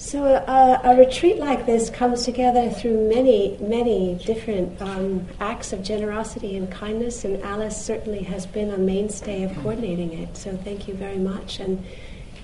So a retreat like this comes together through many different acts of generosity and kindness, and Alice certainly has been a mainstay of coordinating it. So thank you very much.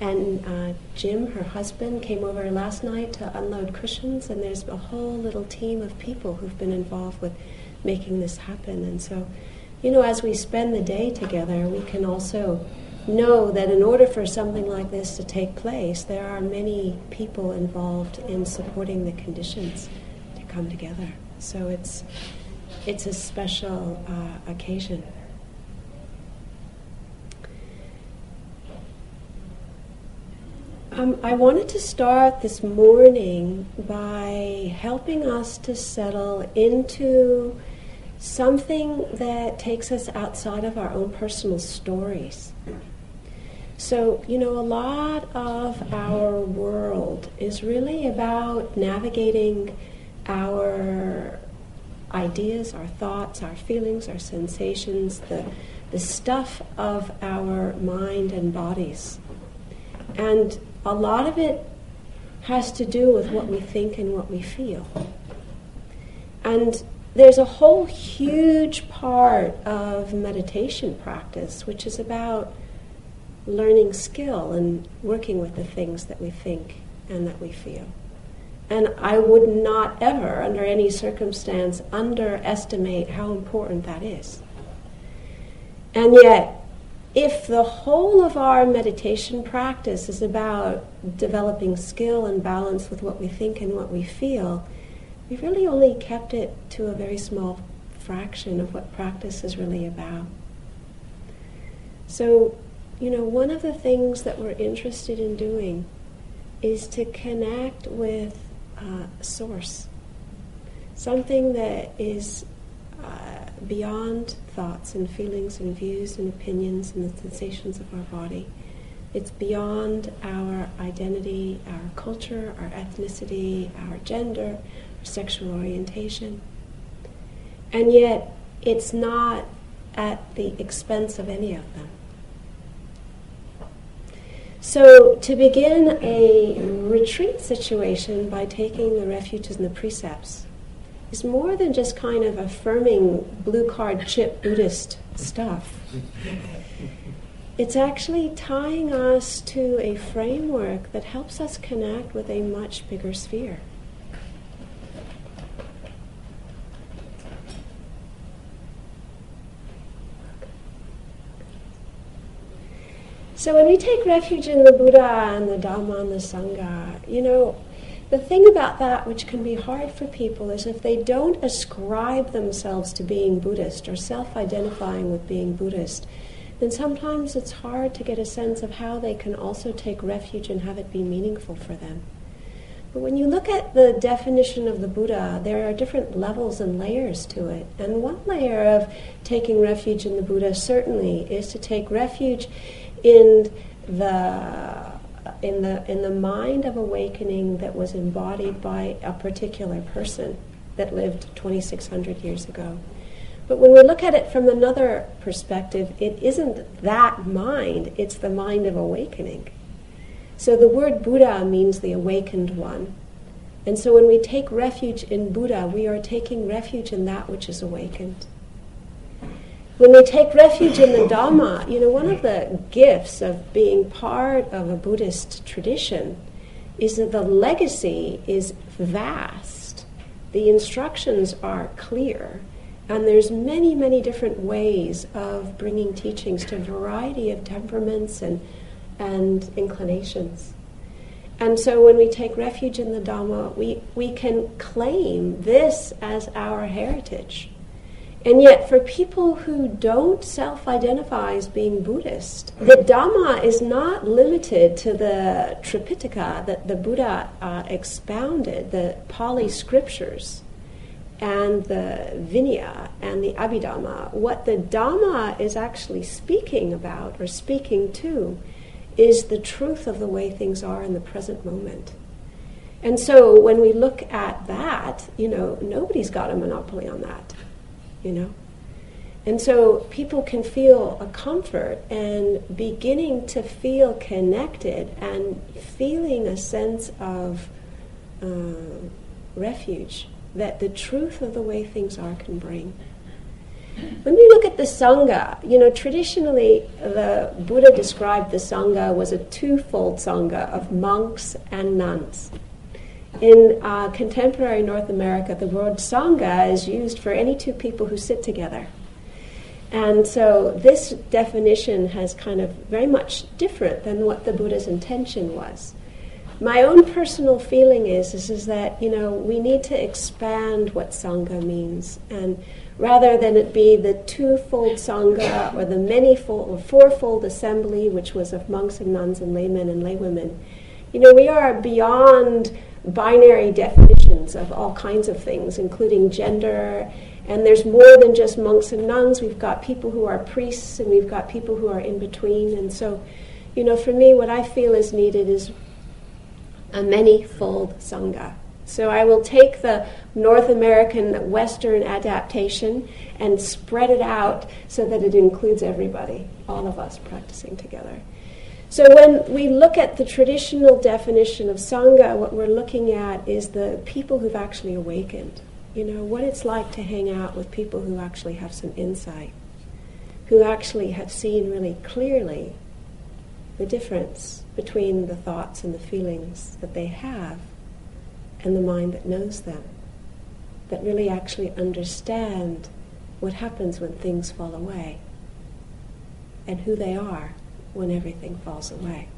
And Jim, her husband, came over last night to unload cushions, and there's a whole little team of people who've been involved with making this happen. And so, you know, as we spend the day together, we can also know that in order for something like this to take place, there are many people involved in supporting the conditions to come together. So it's a special occasion. I wanted to start this morning by helping us to settle into something that takes us outside of our own personal stories. So, you know, a lot of our world is really about navigating our ideas, our thoughts, our feelings, our sensations, the stuff of our mind and bodies. And a lot of it has to do with what we think and what we feel. And there's a whole huge part of meditation practice which is about learning skill and working with the things that we think and that we feel. And I would not ever, under any circumstance, underestimate how important that is. And yet, if the whole of our meditation practice is about developing skill and balance with what we think and what we feel, we've really only kept it to a very small fraction of what practice is really about. So, you know, one of the things that we're interested in doing is to connect with source, something that is beyond thoughts and feelings and views and opinions and the sensations of our body. It's beyond our identity, our culture, our ethnicity, our gender, our sexual orientation. And yet, it's not at the expense of any of them. So, to begin a retreat situation by taking the refuges and the precepts is more than just kind of affirming blue card chip Buddhist stuff. It's actually tying us to a framework that helps us connect with a much bigger sphere. So when we take refuge in the Buddha and the Dhamma and the Sangha, you know, the thing about that which can be hard for people is if they don't ascribe themselves to being Buddhist or self-identifying with being Buddhist, then sometimes it's hard to get a sense of how they can also take refuge and have it be meaningful for them. But when you look at the definition of the Buddha, there are different levels and layers to it. And one layer of taking refuge in the Buddha certainly is to take refuge in the mind of awakening that was embodied by a particular person that lived 2,600 years ago. But when we look at it from another perspective, it isn't that mind, it's the mind of awakening. So the word Buddha means the awakened one. And so when we take refuge in Buddha, we are taking refuge in that which is awakened. When we take refuge in the Dhamma, you know, one of the gifts of being part of a Buddhist tradition is that the legacy is vast. The instructions are clear. And there's many different ways of bringing teachings to a variety of temperaments and inclinations. And so when we take refuge in the Dhamma, we can claim this as our heritage. And yet, for people who don't self-identify as being Buddhist, the Dhamma is not limited to the Tripitaka that the Buddha expounded, the Pali scriptures, and the Vinaya, and the Abhidhamma. What the Dhamma is actually speaking about, or speaking to, is the truth of the way things are in the present moment. And so, when we look at that, you know, nobody's got a monopoly on that. You know, And so people can feel a comfort and beginning to feel connected and feeling a sense of refuge that the truth of the way things are can bring. When we look at the Sangha, you know, traditionally the Buddha described the Sangha was a twofold Sangha of monks and nuns. In contemporary North America, the word Sangha is used for any two people who sit together. And so this definition has kind of very much different than what the Buddha's intention was. My own personal feeling is that, you know, we need to expand what Sangha means. And rather than it be the twofold Sangha or the many-fold or fourfold assembly, which was of monks and nuns and laymen and laywomen, you know, we are beyond binary definitions of all kinds of things, including gender. And there's more than just monks and nuns. We've got people who are priests, and we've got people who are in between. And so, you know, for me, what I feel is needed is a many-fold Sangha. So I will take the North American Western adaptation and spread it out so that it includes everybody, all of us practicing together. So when we look at the traditional definition of Sangha, what we're looking at is the people who've actually awakened. You know, what it's like to hang out with people who actually have some insight, who actually have seen really clearly the difference between the thoughts and the feelings that they have and the mind that knows them, that really actually understand what happens when things fall away and who they are when everything falls away.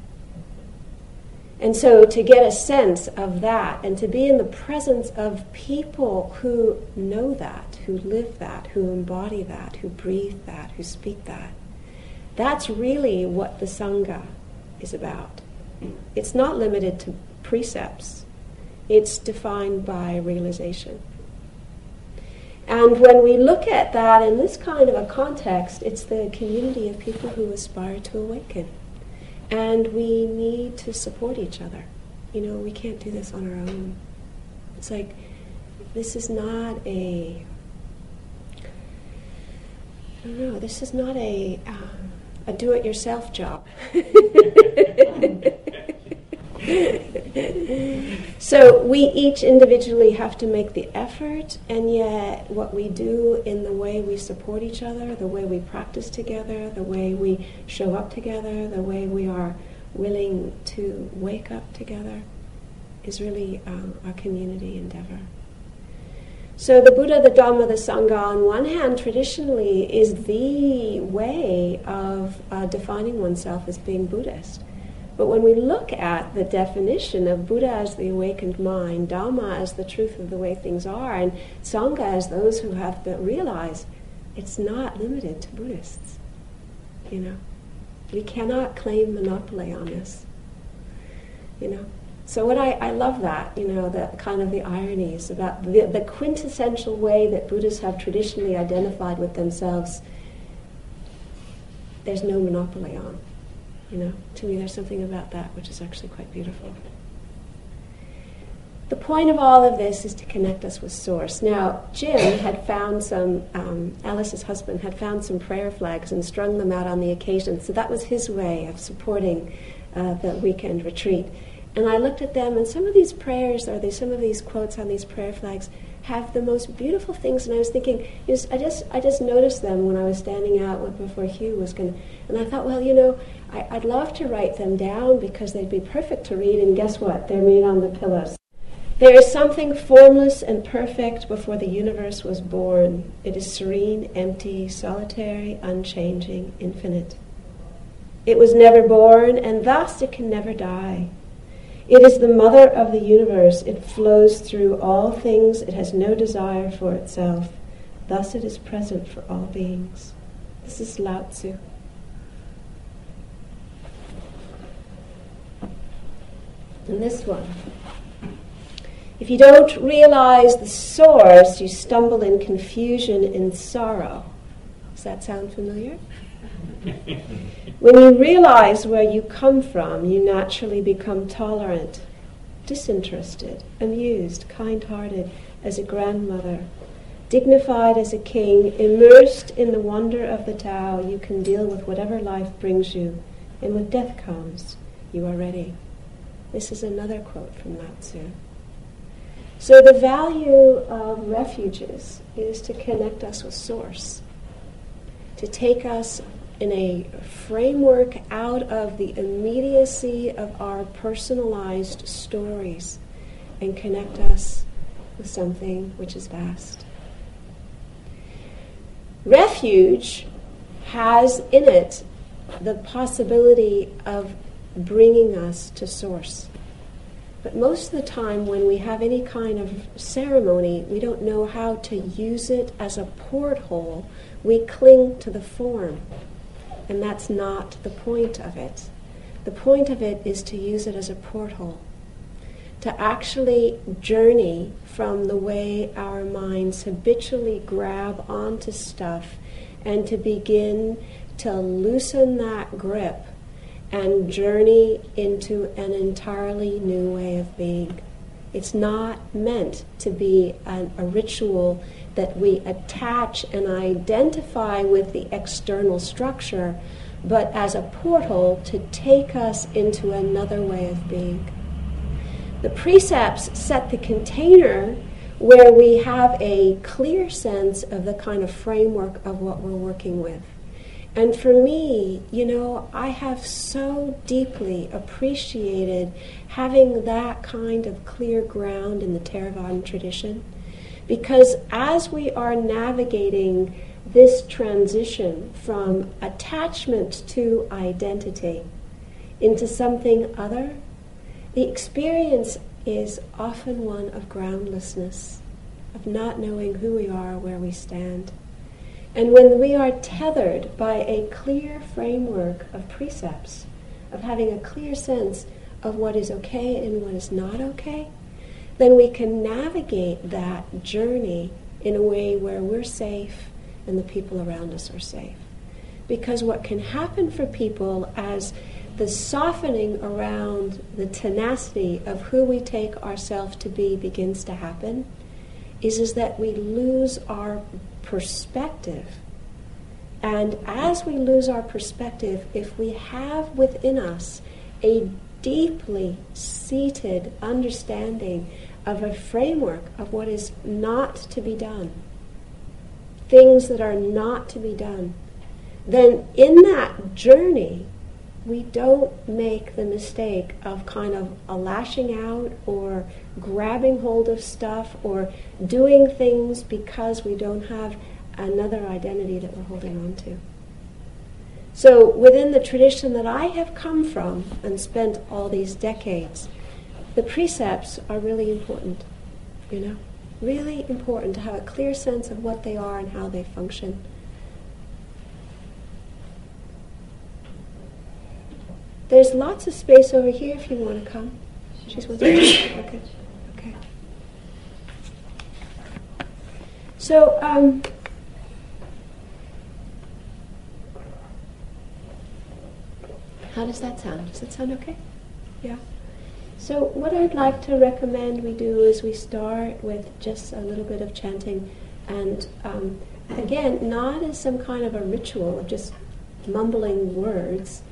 And so to get a sense of that and to be in the presence of people who know that, who live that, who embody that, who breathe that, who speak that, that's really what the Sangha is about. It's not limited to precepts. It's defined by realization. And when we look at that in this kind of a context, it's the community of people who aspire to awaken. And we need to support each other. You know, we can't do this on our own. It's like, this is not a do-it-yourself job. So we each individually have to make the effort, and yet what we do in the way we support each other, the way we practice together, the way we show up together, the way we are willing to wake up together is really our community endeavor. So the Buddha, the Dhamma, the Sangha, on one hand, traditionally is the way of defining oneself as being Buddhist. But when we look at the definition of Buddha as the awakened mind, Dhamma as the truth of the way things are, and Sangha as those who have realized, it's not limited to Buddhists. You know, we cannot claim monopoly on this. You know, so what I love that, you know, the kind of the ironies about the quintessential way that Buddhists have traditionally identified with themselves. There's no monopoly on. You know, to me there's something about that which is actually quite beautiful. The point of all of this is to connect us with Source. Now, Jim had found some, Alice's husband, had found some prayer flags and strung them out on the occasion, so that was his way of supporting the weekend retreat. And I looked at them, and some of these prayers, or some of these quotes on these prayer flags, have the most beautiful things, and I was thinking, you know, I just noticed them when I was standing out before Hugh was going to, and I thought, well, you know, I'd love to write them down because they'd be perfect to read, and guess what? They're made on the pillows. There is something formless and perfect before the universe was born. It is serene, empty, solitary, unchanging, infinite. It was never born, and thus it can never die. It is the mother of the universe. It flows through all things. It has no desire for itself. Thus it is present for all beings. This is Lao Tzu. And this one. If you don't realize the source, you stumble in confusion and sorrow. Does that sound familiar? When you realize where you come from, you naturally become tolerant, disinterested, amused, kind-hearted, as a grandmother, dignified as a king, immersed in the wonder of the Tao, you can deal with whatever life brings you, and when death comes, you are ready. This is another quote from Lao Tzu. So the value of refuges is to connect us with Source, to take us in a framework out of the immediacy of our personalized stories and connect us with something which is vast. Refuge has in it the possibility of bringing us to Source. But most of the time when we have any kind of ceremony, we don't know how to use it as a porthole. We cling to the form, and that's not the point of it. The point of it is to use it as a porthole, to actually journey from the way our minds habitually grab onto stuff and to begin to loosen that grip and journey into an entirely new way of being. It's not meant to be a ritual that we attach and identify with the external structure, but as a portal to take us into another way of being. The precepts set the container where we have a clear sense of the kind of framework of what we're working with. And for me, I have so deeply appreciated having that kind of clear ground in the Theravada tradition, because as we are navigating this transition from attachment to identity into something other, the experience is often one of groundlessness, of not knowing who we are, where we stand. And when we are tethered by a clear framework of precepts, of having a clear sense of what is okay and what is not okay, then we can navigate that journey in a way where we're safe and the people around us are safe. Because what can happen for people as the softening around the tenacity of who we take ourselves to be begins to happen, is that we lose our perspective. And as we lose our perspective, if we have within us a deeply seated understanding of a framework of what is not to be done, things that are not to be done, then in that journey, we don't make the mistake of kind of a lashing out or grabbing hold of stuff or doing things because we don't have another identity that we're holding on to. So within the tradition that I have come from and spent all these decades, the precepts are really important, really important to have a clear sense of what they are and how they function. There's lots of space over here if you want to come. She's with you. Okay. So, how does that sound? Does that sound okay? Yeah. So what I'd like to recommend we do is we start with just a little bit of chanting, and again, not as some kind of a ritual of just mumbling words,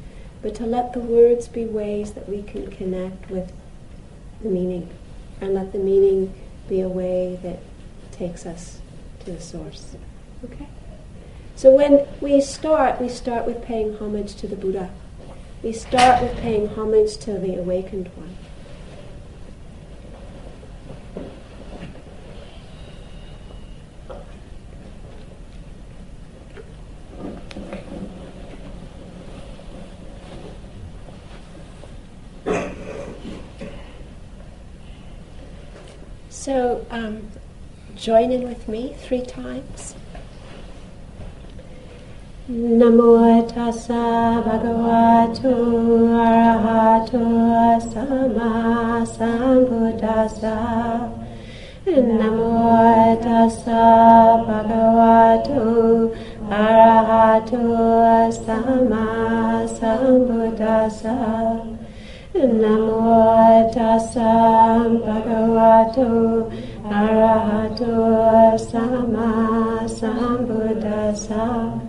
but to let the words be ways that we can connect with the meaning, and let the meaning be a way that takes us to the source. Okay? So when we start with paying homage to the Buddha. We start with paying homage to the awakened one. So join in with me 3 times. Namo tassa bhagavato arahato sammasambuddhassa. Namo tassa bhagavato arahato sammasambuddhassa. Namo tassa bhagavato arahato Samma Sambuddhassa.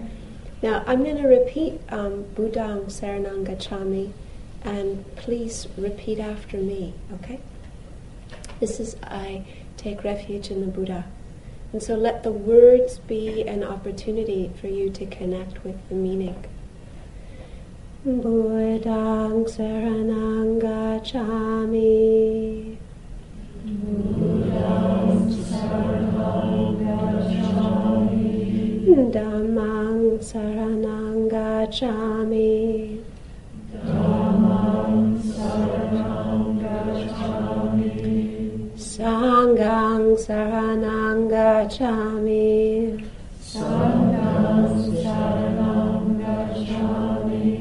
Now, I'm going to repeat Buddham Saranam Gacchami, and please repeat after me, okay? This is, I take refuge in the Buddha. And so let the words be an opportunity for you to connect with the meaning. Buddham Saranam Gacchami. Buddham Saranam Gacchami. Dhammam Saranam Gacchami. Dhammam Saranam Gacchami. Sangham Saranam Gacchami. Sangham Saranam Gacchami.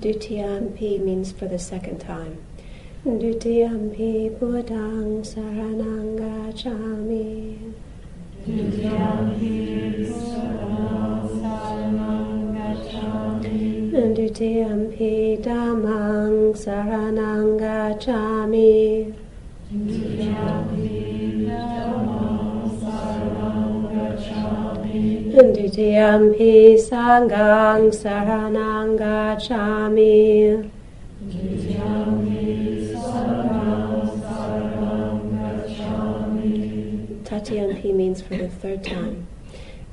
Dutiyampi means for the second time. Dutiyampi Buddham Saranam Gacchami. Dutiyampi Saranam Gacchami. Dutiyampi Dhammam Saranam Gacchami. Dutiyampi Dhammam Saranam Gacchami. Dutiyampi Sangham Saranam Gacchami. Dutiyampi Saranam Gacchami. Tatiyampi means for the third time.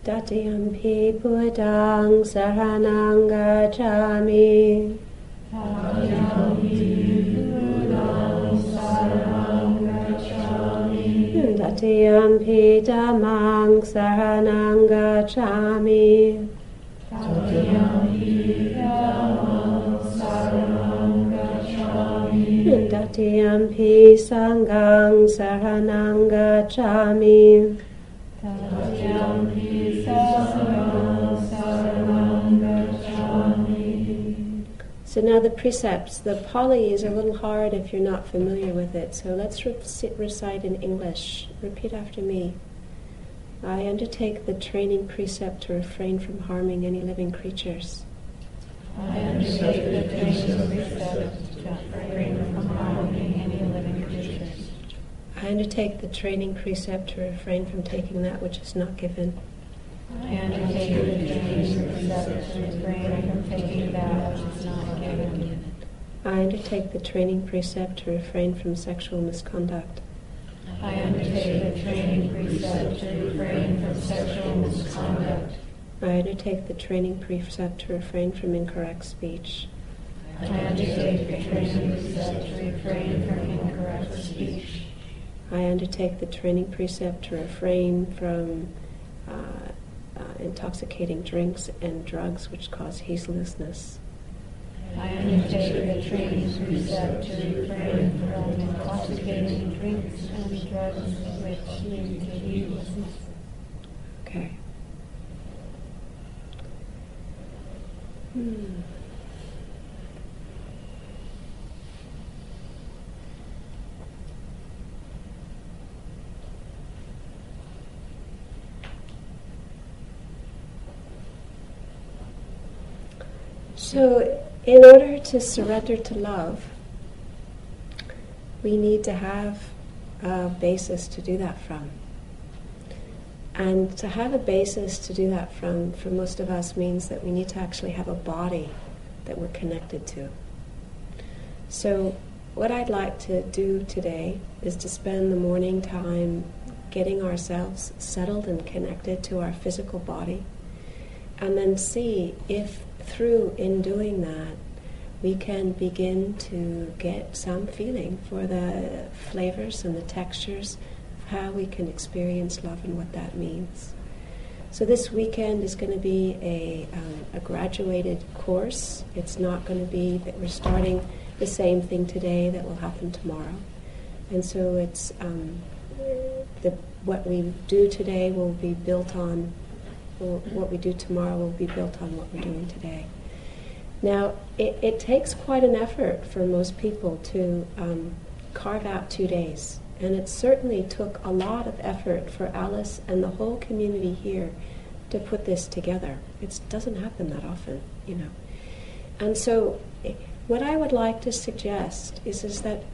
Tatiyampi Buddham Saranam Gacchami. Tatiyampi Buddham Saranam Gacchami. Tatiyampi Dhammam Saranam Gacchami. Tatiyampi Dhammam Saranam. Tatiyampi Sangham Saranam Gacchami. Tatiyampi Sangham Saranam Gacchami. So now the precepts. The Pali is a little hard if you're not familiar with it. So let's recite in English. Repeat after me. I undertake the training precept to refrain from harming any living creatures. I undertake the training precept. I undertake the training precept to refrain from taking that which is not given. I undertake the training precept to refrain from taking that which is not given. I undertake the training precept to refrain from sexual misconduct. I undertake the training precept to refrain from sexual misconduct. I undertake the training precept to refrain from incorrect speech. I undertake the training precept to refrain from incorrect speech. I undertake the training precept to refrain from intoxicating drinks and drugs which cause heedlessness. I undertake the training precept to refrain from intoxicating drinks and drugs which lead to heedlessness. Okay. So, in order to surrender to love, we need to have a basis to do that from. And to have a basis to do that from, for most of us, means that we need to actually have a body that we're connected to. So, what I'd like to do today is to spend the morning time getting ourselves settled and connected to our physical body, and then see if through in doing that we can begin to get some feeling for the flavors and the textures of how we can experience love and what that means. So this weekend is going to be a graduated course. It's not going to be that we're starting the same thing today that will happen tomorrow. And so it's what we do today will be built on what we do tomorrow will be built on what we're doing today. Now, it takes quite an effort for most people to carve out 2 days, and it certainly took a lot of effort for Alice and the whole community here to put this together. It doesn't happen that often, you know. And so what I would like to suggest is that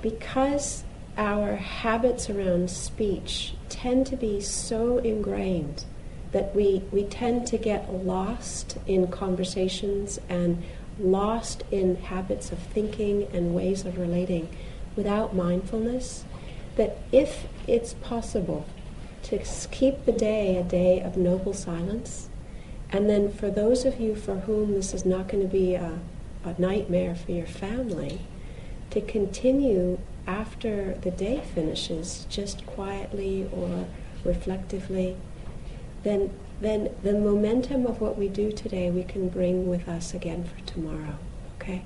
because our habits around speech tend to be so ingrained that we tend to get lost in conversations and lost in habits of thinking and ways of relating without mindfulness, that if it's possible to keep the day a day of noble silence, and then for those of you for whom this is not going to be a nightmare for your family, to continue after the day finishes just quietly or reflectively, then the momentum of what we do today we can bring with us again for tomorrow, okay?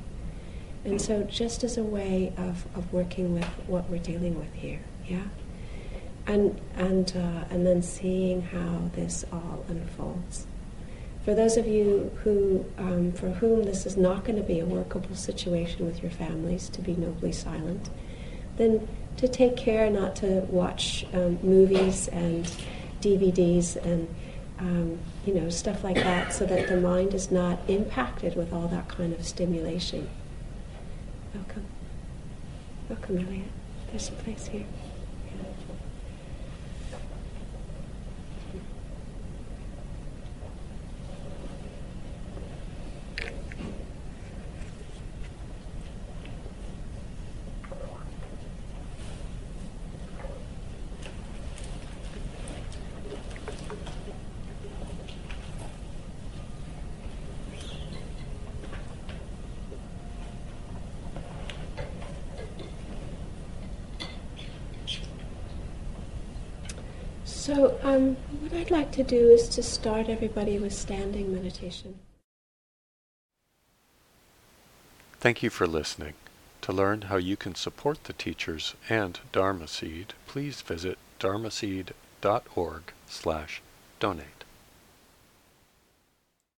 And so just as a way of working with what we're dealing with here, yeah? And then seeing how this all unfolds. For those of you who, for whom this is not going to be a workable situation with your families, to be nobly silent, then to take care not to watch movies and DVDs and stuff like that, so that the mind is not impacted with all that kind of stimulation. Welcome. Welcome, Elliot. There's some place here. So what I'd like to do is to start everybody with standing meditation. Thank you for listening. To learn how you can support the teachers and Dharma Seed, please visit dharmaseed.org/donate.